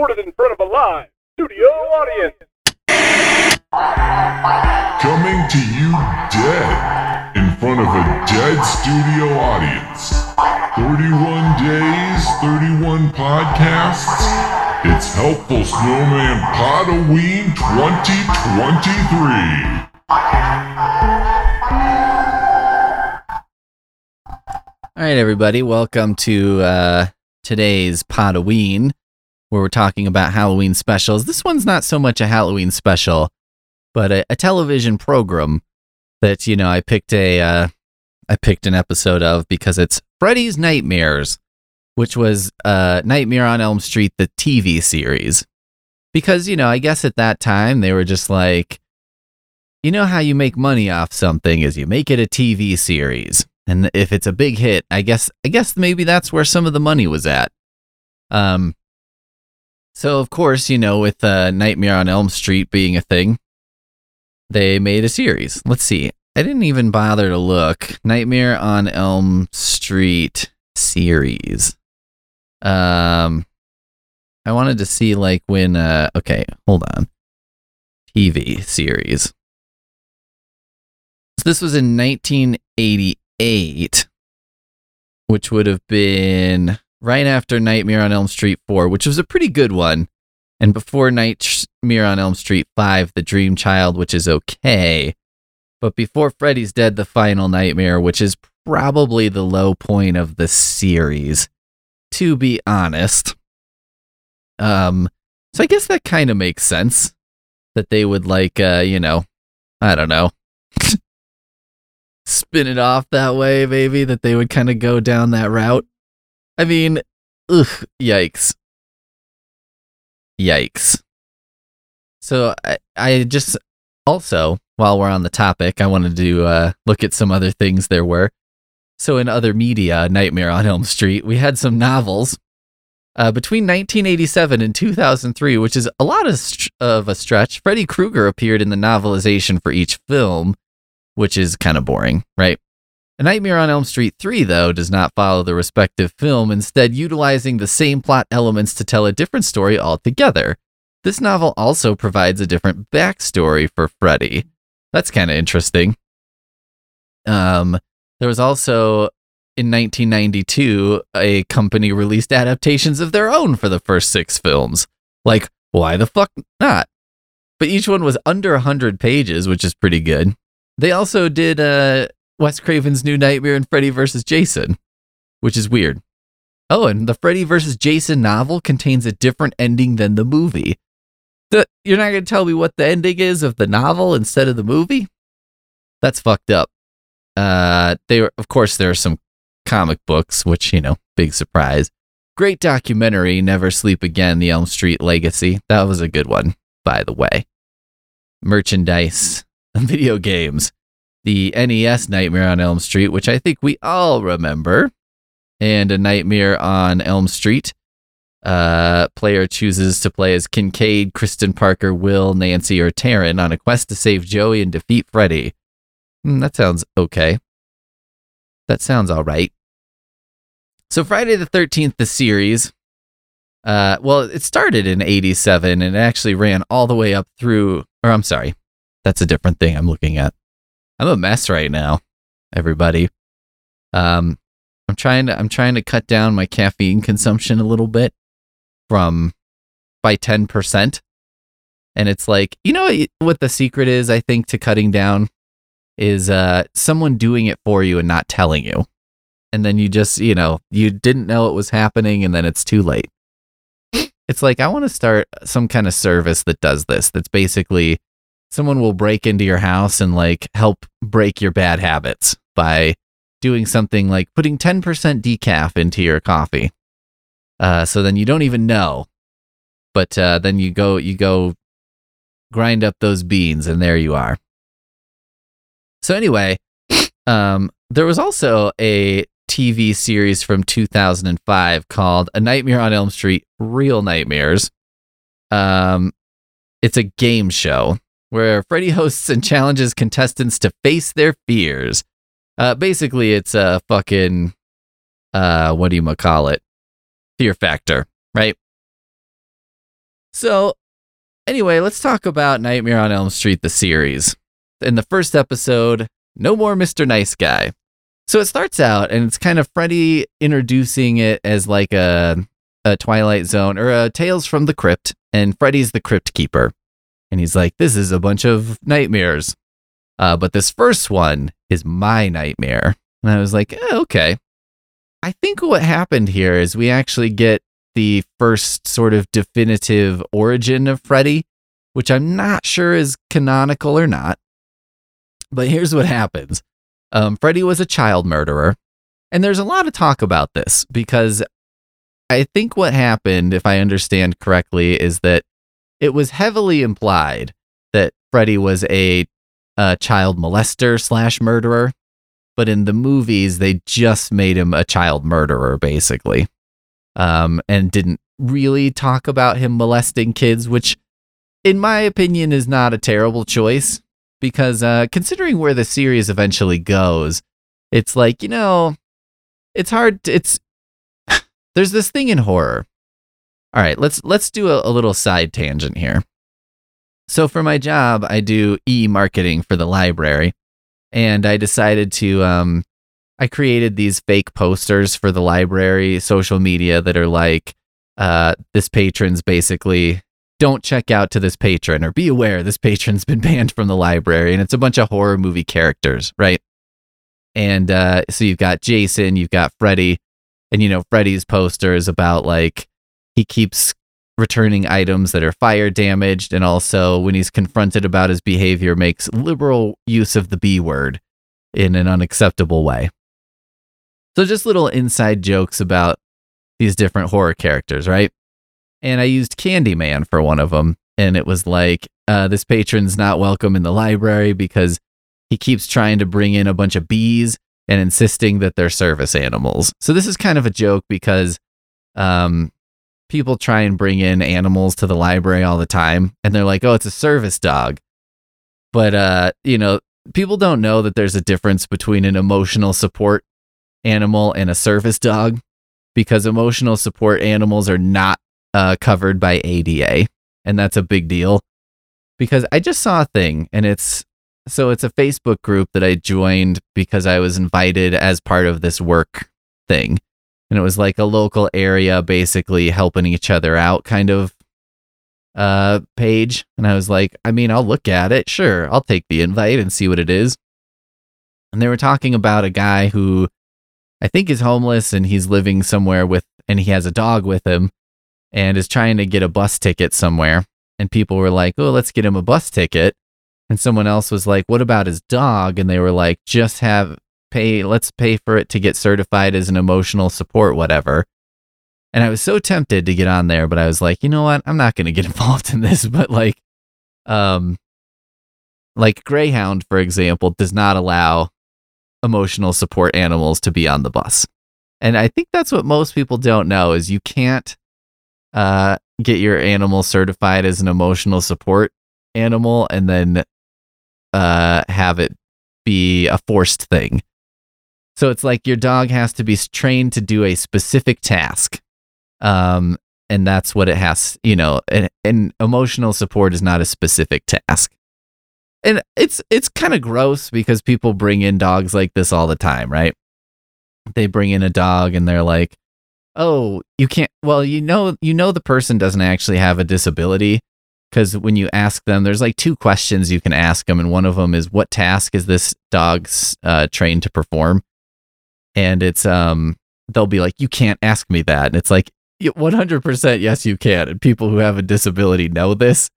recorded in front of a live studio audience. Coming to you dead in front of a dead studio audience. 31 days, 31 podcasts. It's Helpful Snowman Podoween 2023. All right, everybody, welcome to today's Podoween, where we're talking about Halloween specials. This one's not so much a Halloween special, but a television program that, you know, I picked an episode of because it's Freddy's Nightmares, which was Nightmare on Elm Street, the TV series. Because, you know, I guess at that time they were just like, you know how you make money off something is you make it a TV series. And if it's a big hit, I guess maybe that's where some of the money was at. So, of course, you know, with Nightmare on Elm Street being a thing, they made a series. Let's see. I didn't even bother to look. Nightmare on Elm Street series. I wanted to see, like, when... okay, hold on. TV series. So this was in 1988, which would have been right after Nightmare on Elm Street 4, which was a pretty good one. And before Nightmare on Elm Street 5, The Dream Child, which is okay. But before Freddy's Dead, The Final Nightmare, which is probably the low point of the series, to be honest. So I guess that kind of makes sense that they would, like, you know, I don't know, spin it off that way, maybe, that they would kind of go down that route. I mean, ugh, yikes. Yikes. So I just also, while we're on the topic, I wanted to look at some other things there were. So in other media, Nightmare on Elm Street, we had some novels between 1987 and 2003, which is a lot of a stretch. Freddy Krueger appeared in the novelization for each film, which is kind of boring, right? A Nightmare on Elm Street 3, though, does not follow the respective film, instead utilizing the same plot elements to tell a different story altogether. This novel also provides a different backstory for Freddy. That's kind of interesting. There was also, in 1992, a company released adaptations of their own for the first six films. Like, why the fuck not? But each one was under 100 pages, which is pretty good. They also did Wes Craven's New Nightmare and Freddy vs. Jason, which is weird. Oh, and the Freddy vs. Jason novel contains a different ending than the movie. You're not going to tell me what the ending is of the novel instead of the movie? That's fucked up. Of course, there are some comic books, which, you know, big surprise. Great documentary, Never Sleep Again: The Elm Street Legacy. That was a good one, by the way. Merchandise, video games. The NES Nightmare on Elm Street, which I think we all remember, and A Nightmare on Elm Street. Player chooses to play as Kincaid, Kristen Parker, Will, Nancy, or Taryn on a quest to save Joey and defeat Freddy. That sounds okay. That sounds all right. So Friday the 13th, the series, well, it started in 87 and it actually ran all the way up through, or I'm sorry, that's a different thing I'm looking at. I'm a mess right now, everybody. I'm trying to cut down my caffeine consumption a little bit by 10%. And it's like, you know what the secret is, I think, to cutting down is someone doing it for you and not telling you. And then you just, you know, you didn't know it was happening and then it's too late. It's like, I want to start some kind of service that does this. That's basically someone will break into your house and, like, help break your bad habits by doing something like putting 10% decaf into your coffee. So then you don't even know, but then you go grind up those beans and there you are. So anyway, there was also a TV series from 2005 called A Nightmare on Elm Street: Real Nightmares. It's a game show where Freddy hosts and challenges contestants to face their fears. Basically, it's a fucking, fear factor, right? So anyway, let's talk about Nightmare on Elm Street, the series. In the first episode, No More Mr. Nice Guy. So it starts out, and it's kind of Freddy introducing it as like a Twilight Zone or a Tales from the Crypt, and Freddy's the Crypt Keeper. And he's like, this is a bunch of nightmares. But this first one is my nightmare. And I was like, okay. I think what happened here is we actually get the first sort of definitive origin of Freddy, which I'm not sure is canonical or not. But here's what happens. Freddy was a child murderer. And there's a lot of talk about this because I think what happened, if I understand correctly, is that it was heavily implied that Freddy was a child molester slash murderer. But in the movies, they just made him a child murderer, basically. And didn't really talk about him molesting kids, which, in my opinion, is not a terrible choice. Because considering where the series eventually goes, it's like, it's hard. There's this thing in horror. All right, let's do a little side tangent here. So for my job, I do e-marketing for the library. And I decided to, I created these fake posters for the library social media that are like, this patron's basically... don't check out to this patron, or be aware this patron's been banned from the library. And it's a bunch of horror movie characters, right? And so you've got Jason, you've got Freddy, and Freddy's poster is about like he keeps returning items that are fire damaged, and also when he's confronted about his behavior makes liberal use of the B word in an unacceptable way. So just little inside jokes about these different horror characters, right? And I used Candyman for one of them. And it was like, this patron's not welcome in the library because he keeps trying to bring in a bunch of bees and insisting that they're service animals. So this is kind of a joke because people try and bring in animals to the library all the time. And they're like, oh, it's a service dog. But, people don't know that there's a difference between an emotional support animal and a service dog, because emotional support animals are not covered by ADA, and that's a big deal. Because I just saw a thing, and it's a Facebook group that I joined because I was invited as part of this work thing, and it was like a local area basically helping each other out kind of page. And I was like, I'll look at it, sure, I'll take the invite and see what it is. And they were talking about a guy who I think is homeless, and he's living somewhere and he has a dog with him, and is trying to get a bus ticket somewhere. And people were like, oh, let's get him a bus ticket. And someone else was like, what about his dog? And they were like, let's pay for it to get certified as an emotional support, whatever. And I was so tempted to get on there, but I was like, you know what? I'm not going to get involved in this. But like Greyhound, for example, does not allow emotional support animals to be on the bus. And I think that's what most people don't know, is you can't get your animal certified as an emotional support animal and then have it be a forced thing. So it's like your dog has to be trained to do a specific task. And that's what it has, and emotional support is not a specific task. And it's kind of gross because people bring in dogs like this all the time, right? They bring in a dog and they're like, oh, you can't. Well, the person doesn't actually have a disability, because when you ask them, there's like two questions you can ask them. And one of them is, what task is this dog trained to perform? And it's they'll be like, you can't ask me that. And it's like 100% yes, you can. And people who have a disability know this.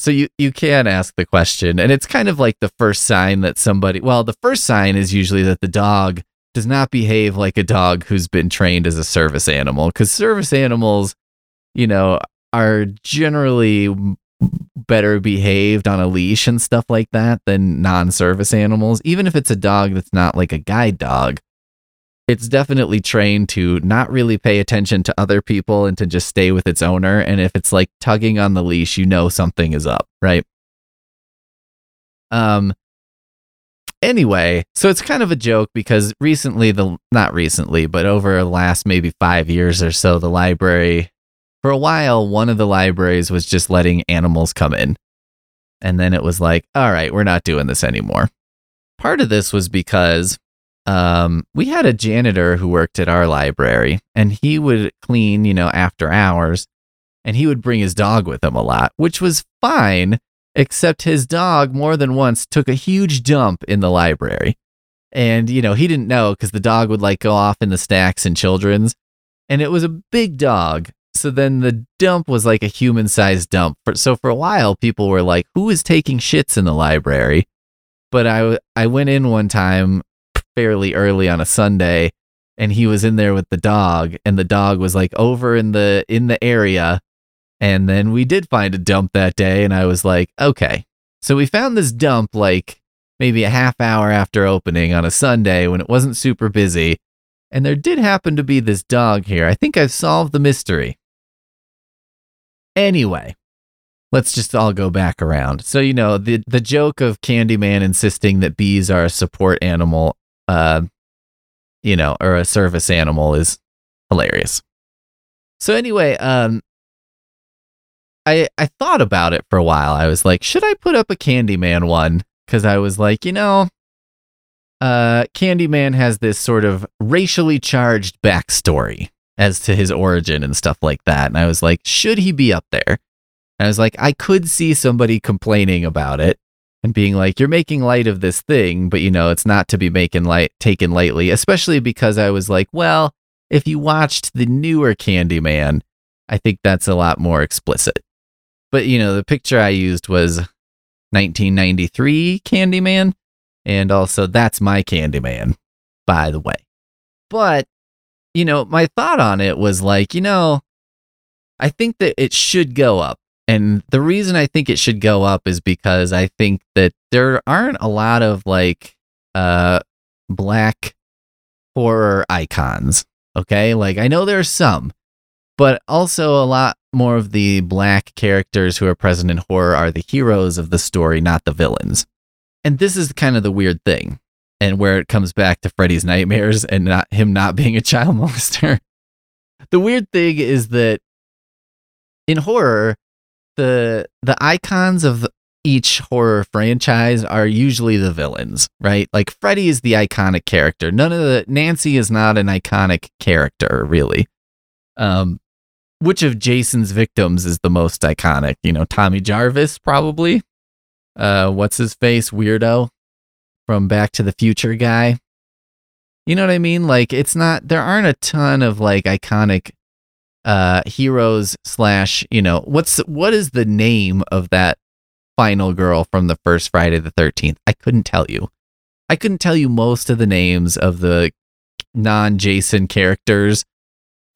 So you can ask the question. And it's kind of like the first sign that the first sign is usually that the dog does not behave like a dog who's been trained as a service animal, because service animals, are generally better behaved on a leash and stuff like that than non-service animals. Even if it's a dog that's not like a guide dog, it's definitely trained to not really pay attention to other people and to just stay with its owner. And if it's like tugging on the leash, something is up, right? Anyway, so it's kind of a joke because not recently, but over the last maybe 5 years or so, the library, For a while, one of the libraries was just letting animals come in. And then it was like, all right, we're not doing this anymore. Part of this was because we had a janitor who worked at our library, and he would clean, after hours, and he would bring his dog with him a lot, which was fine, except his dog more than once took a huge dump in the library. And, he didn't know because the dog would go off in the stacks and children's, and it was a big dog. So then the dump was like a human-sized dump. So for a while, people were like, who is taking shits in the library? But I went in one time fairly early on a Sunday, and he was in there with the dog, and the dog was like over in the area. And then we did find a dump that day, and I was like, okay. So we found this dump maybe a half hour after opening on a Sunday when it wasn't super busy. And there did happen to be this dog here. I think I've solved the mystery. Anyway, let's just all go back around. So, the joke of Candyman insisting that bees are a support animal, or a service animal is hilarious. So anyway, I thought about it for a while. I was like, should I put up a Candyman one? Because I was like, Candyman has this sort of racially charged backstory as to his origin and stuff like that. And I was like, should he be up there? And I was like, I could see somebody complaining about it and being like, you're making light of this thing, but it's not to be taken lightly, especially because I was like, well, if you watched the newer Candyman, I think that's a lot more explicit. But, the picture I used was 1993 Candyman. And also, That's My Candyman, by the way. But, my thought on it was like, I think that it should go up. And the reason I think it should go up is because I think that there aren't a lot of black horror icons. Okay. I know there's some, but also a lot more of the black characters who are present in horror are the heroes of the story, not the villains. And this is kind of the weird thing, and where it comes back to Freddy's Nightmares and not being a child molester. The weird thing is that in horror, the icons of each horror franchise are usually the villains, right? Freddy is the iconic character. Nancy is not an iconic character, really. Which of Jason's victims is the most iconic? Tommy Jarvis, probably. What's his face? Weirdo from Back to the Future guy. You know what I mean? There aren't a ton of iconic, heroes slash, what is the name of that final girl from the first Friday the 13th? I couldn't tell you most of the names of the non-Jason characters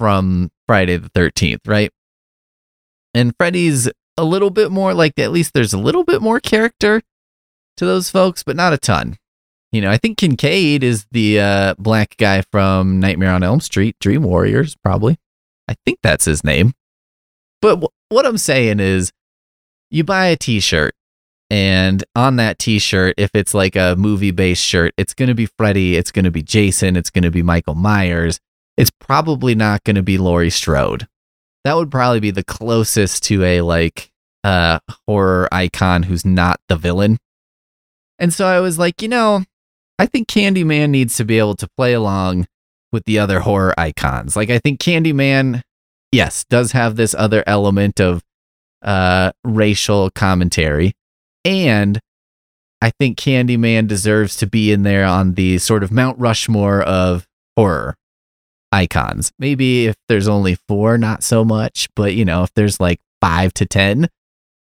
from Friday the 13th. Right. And Freddy's a little bit more at least there's a little bit more character to those folks, but not a ton. I think Kincaid is the black guy from Nightmare on Elm Street, Dream Warriors, probably. I think that's his name. But what I'm saying is you buy a t-shirt, and on that t-shirt, if it's a movie-based shirt, it's going to be Freddy, it's going to be Jason, it's going to be Michael Myers. It's probably not going to be Laurie Strode. That would probably be the closest to a horror icon who's not the villain. And so I was like, I think Candyman needs to be able to play along with the other horror icons. I think Candyman, yes, does have this other element of racial commentary. And I think Candyman deserves to be in there on the sort of Mount Rushmore of horror icons. Maybe if there's only 4, not so much, but if there's 5 to 10,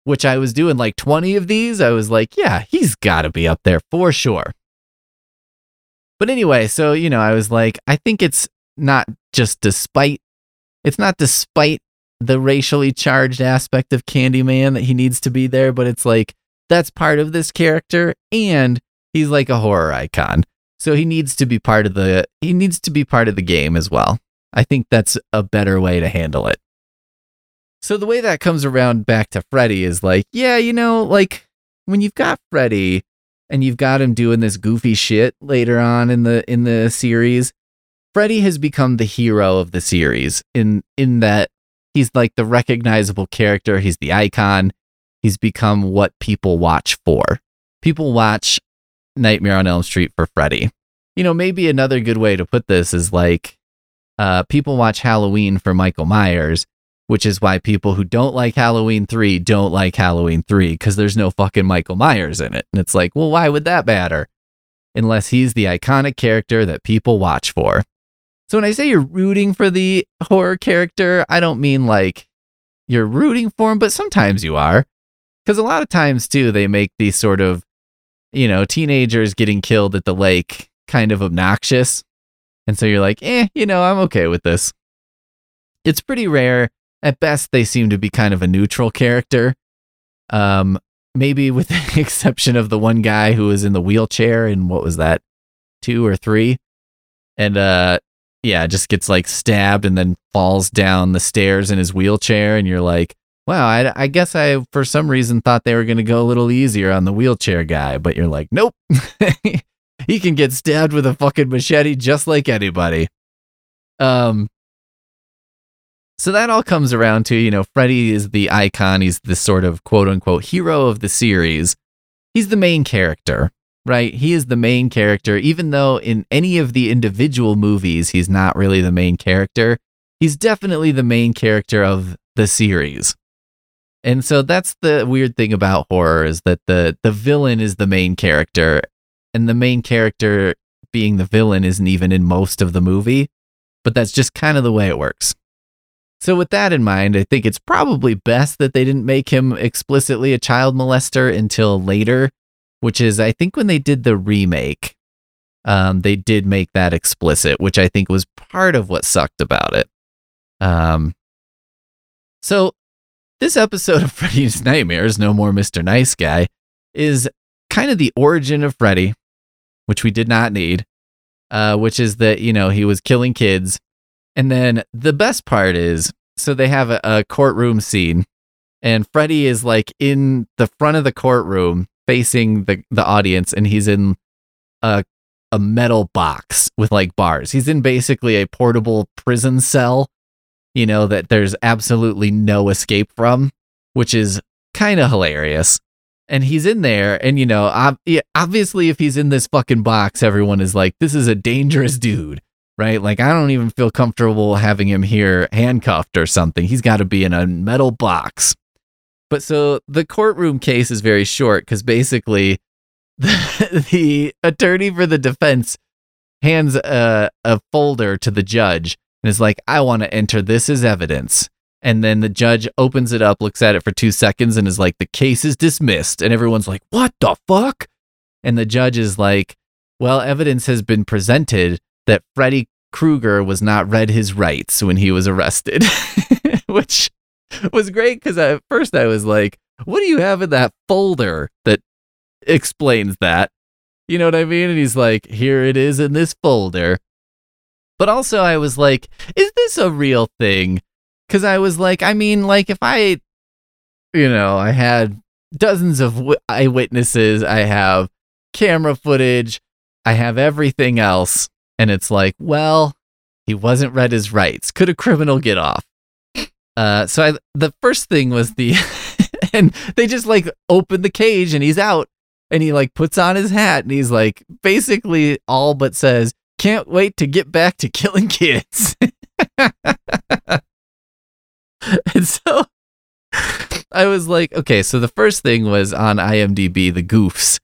which I was doing 20 of these, I was like, yeah, he's got to be up there for sure. But anyway, so I was like, I think it's not despite the racially charged aspect of Candyman that he needs to be there, but it's that's part of this character, and he's a horror icon. So he needs to be part of the game as well. I think that's a better way to handle it. So the way that comes around back to Freddy is when you've got Freddy and you've got him doing this goofy shit later on in the series, Freddy has become the hero of the series in that he's like the recognizable character. He's the icon. He's become what people watch for. People watch Nightmare on Elm Street for Freddy. You know, maybe another good way to put this is like, people watch Halloween for Michael Myers, which is why people who don't like Halloween 3 don't like Halloween 3, because there's no fucking Michael Myers in it. And it's like, well, why would that matter? Unless he's the iconic character that people watch for. So when I say you're rooting for the horror character, I don't mean like you're rooting for him, but sometimes you are. Because a lot of times, too, they make these sort of, you know, teenagers getting killed at the lake kind of obnoxious. And so you're like, you know, I'm okay with this. It's pretty rare. At best, they seem to be kind of a neutral character. Maybe with the exception of the one guy who was in the wheelchair in, what was that, 2 or 3? And, yeah, just gets, like, stabbed and then falls down the stairs in his wheelchair. And you're like, wow, I guess I, for some reason, thought they were going to go a little easier on the wheelchair guy. But you're like, nope. He can get stabbed with a fucking machete just like anybody. So that all comes around to, you know, Freddy is the icon. He's the sort of quote unquote hero of the series. He's the main character, right? He is the main character, even though in any of the individual movies, he's not really the main character. He's definitely the main character of the series. And so that's the weird thing about horror, is that the villain is the main character, and the main character being the villain isn't even in most of the movie, but that's just kind of the way it works. So with that in mind, I think it's probably best that they didn't make him explicitly a child molester until later, which is, I think, when they did the remake, they did make that explicit, which I think was part of what sucked about it. So this episode of Freddy's Nightmares, No More Mr. Nice Guy, is kind of the origin of Freddy, which we did not need, which is that, you know, he was killing kids. And then the best part is, so they have a courtroom scene, and Freddy is like in the front of the courtroom facing the audience, and he's in a metal box with like bars. He's in basically a portable prison cell, you know, that there's absolutely no escape from, which is kind of hilarious. And he's in there, and, you know, obviously if he's in this fucking box, everyone is like, this is a dangerous dude. Right? Like, I don't even feel comfortable having him here handcuffed or something. He's got to be in a metal box. But so the courtroom case is very short, because basically the attorney for the defense hands a folder to the judge and is like, I want to enter this as evidence. And then the judge opens it up, looks at it for 2 seconds, and is like, the case is dismissed. And everyone's like, what the fuck? And the judge is like, well, evidence has been presented that Freddy Krueger was not read his rights when he was arrested, which was great, because at first I was like, what do you have in that folder that explains that? You know what I mean? And he's like, here it is in this folder. But also I was like, is this a real thing? Because I was like, I mean, like, if I, you know, I had dozens of eyewitnesses, I have camera footage, I have everything else. And it's like, well, he wasn't read his rights. Could a criminal get off? So the first thing was and they just like open the cage and he's out, and he like puts on his hat, and he's like basically all but says, can't wait to get back to killing kids. And so I was like, okay, so the first thing was on IMDb, the goofs.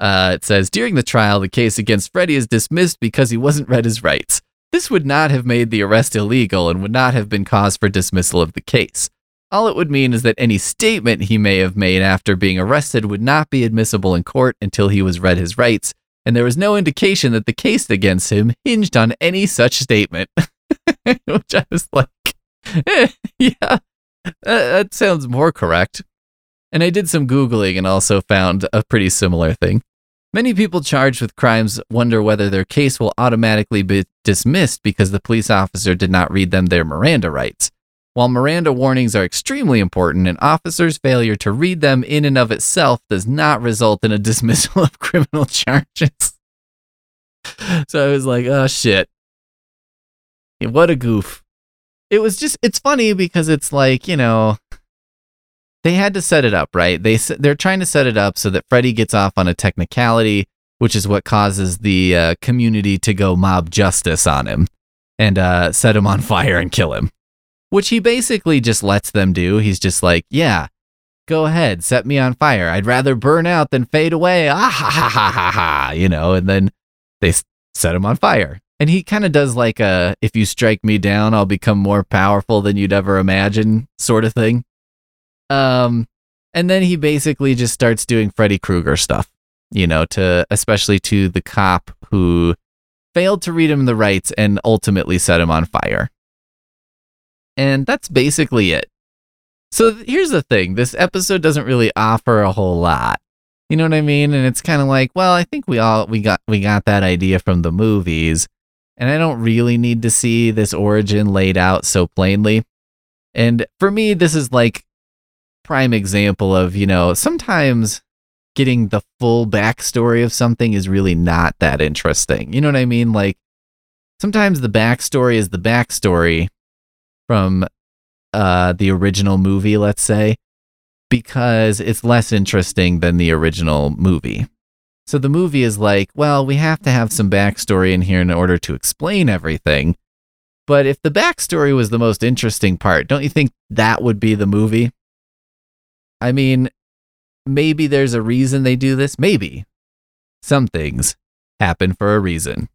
It says, during the trial, the case against Freddy is dismissed because he wasn't read his rights. This would not have made the arrest illegal and would not have been cause for dismissal of the case. All it would mean is that any statement he may have made after being arrested would not be admissible in court until he was read his rights, and there was no indication that the case against him hinged on any such statement. Which I was like, yeah, that sounds more correct. And I did some Googling and also found a pretty similar thing. Many people charged with crimes wonder whether their case will automatically be dismissed because the police officer did not read them their Miranda rights. While Miranda warnings are extremely important, an officer's failure to read them in and of itself does not result in a dismissal of criminal charges. So I was like, oh shit. What a goof. it was just, it's funny because it's like, you know, they had to set it up, right? They're trying to set it up so that Freddy gets off on a technicality, which is what causes the community to go mob justice on him and set him on fire and kill him, which he basically just lets them do. He's just like, yeah, go ahead, set me on fire. I'd rather burn out than fade away. Ah, ha, ha, ha, ha, ha, you know, and then they set him on fire. And he kind of does like a, if you strike me down, I'll become more powerful than you'd ever imagine sort of thing. And then he basically just starts doing Freddy Krueger stuff, you know, especially to the cop who failed to read him the rights and ultimately set him on fire. And that's basically it. So here's the thing. This episode doesn't really offer a whole lot. You know what I mean? And it's kind of like, well, I think we got that idea from the movies, and I don't really need to see this origin laid out so plainly. And for me, this is like prime example of, you know, sometimes getting the full backstory of something is really not that interesting. You know what I mean? Like sometimes the backstory is the backstory from the original movie, let's say, because it's less interesting than the original movie. So the movie is like, well, we have to have some backstory in here in order to explain everything. But if the backstory was the most interesting part, don't you think that would be the movie? I mean, maybe there's a reason they do this. Maybe. Some things happen for a reason.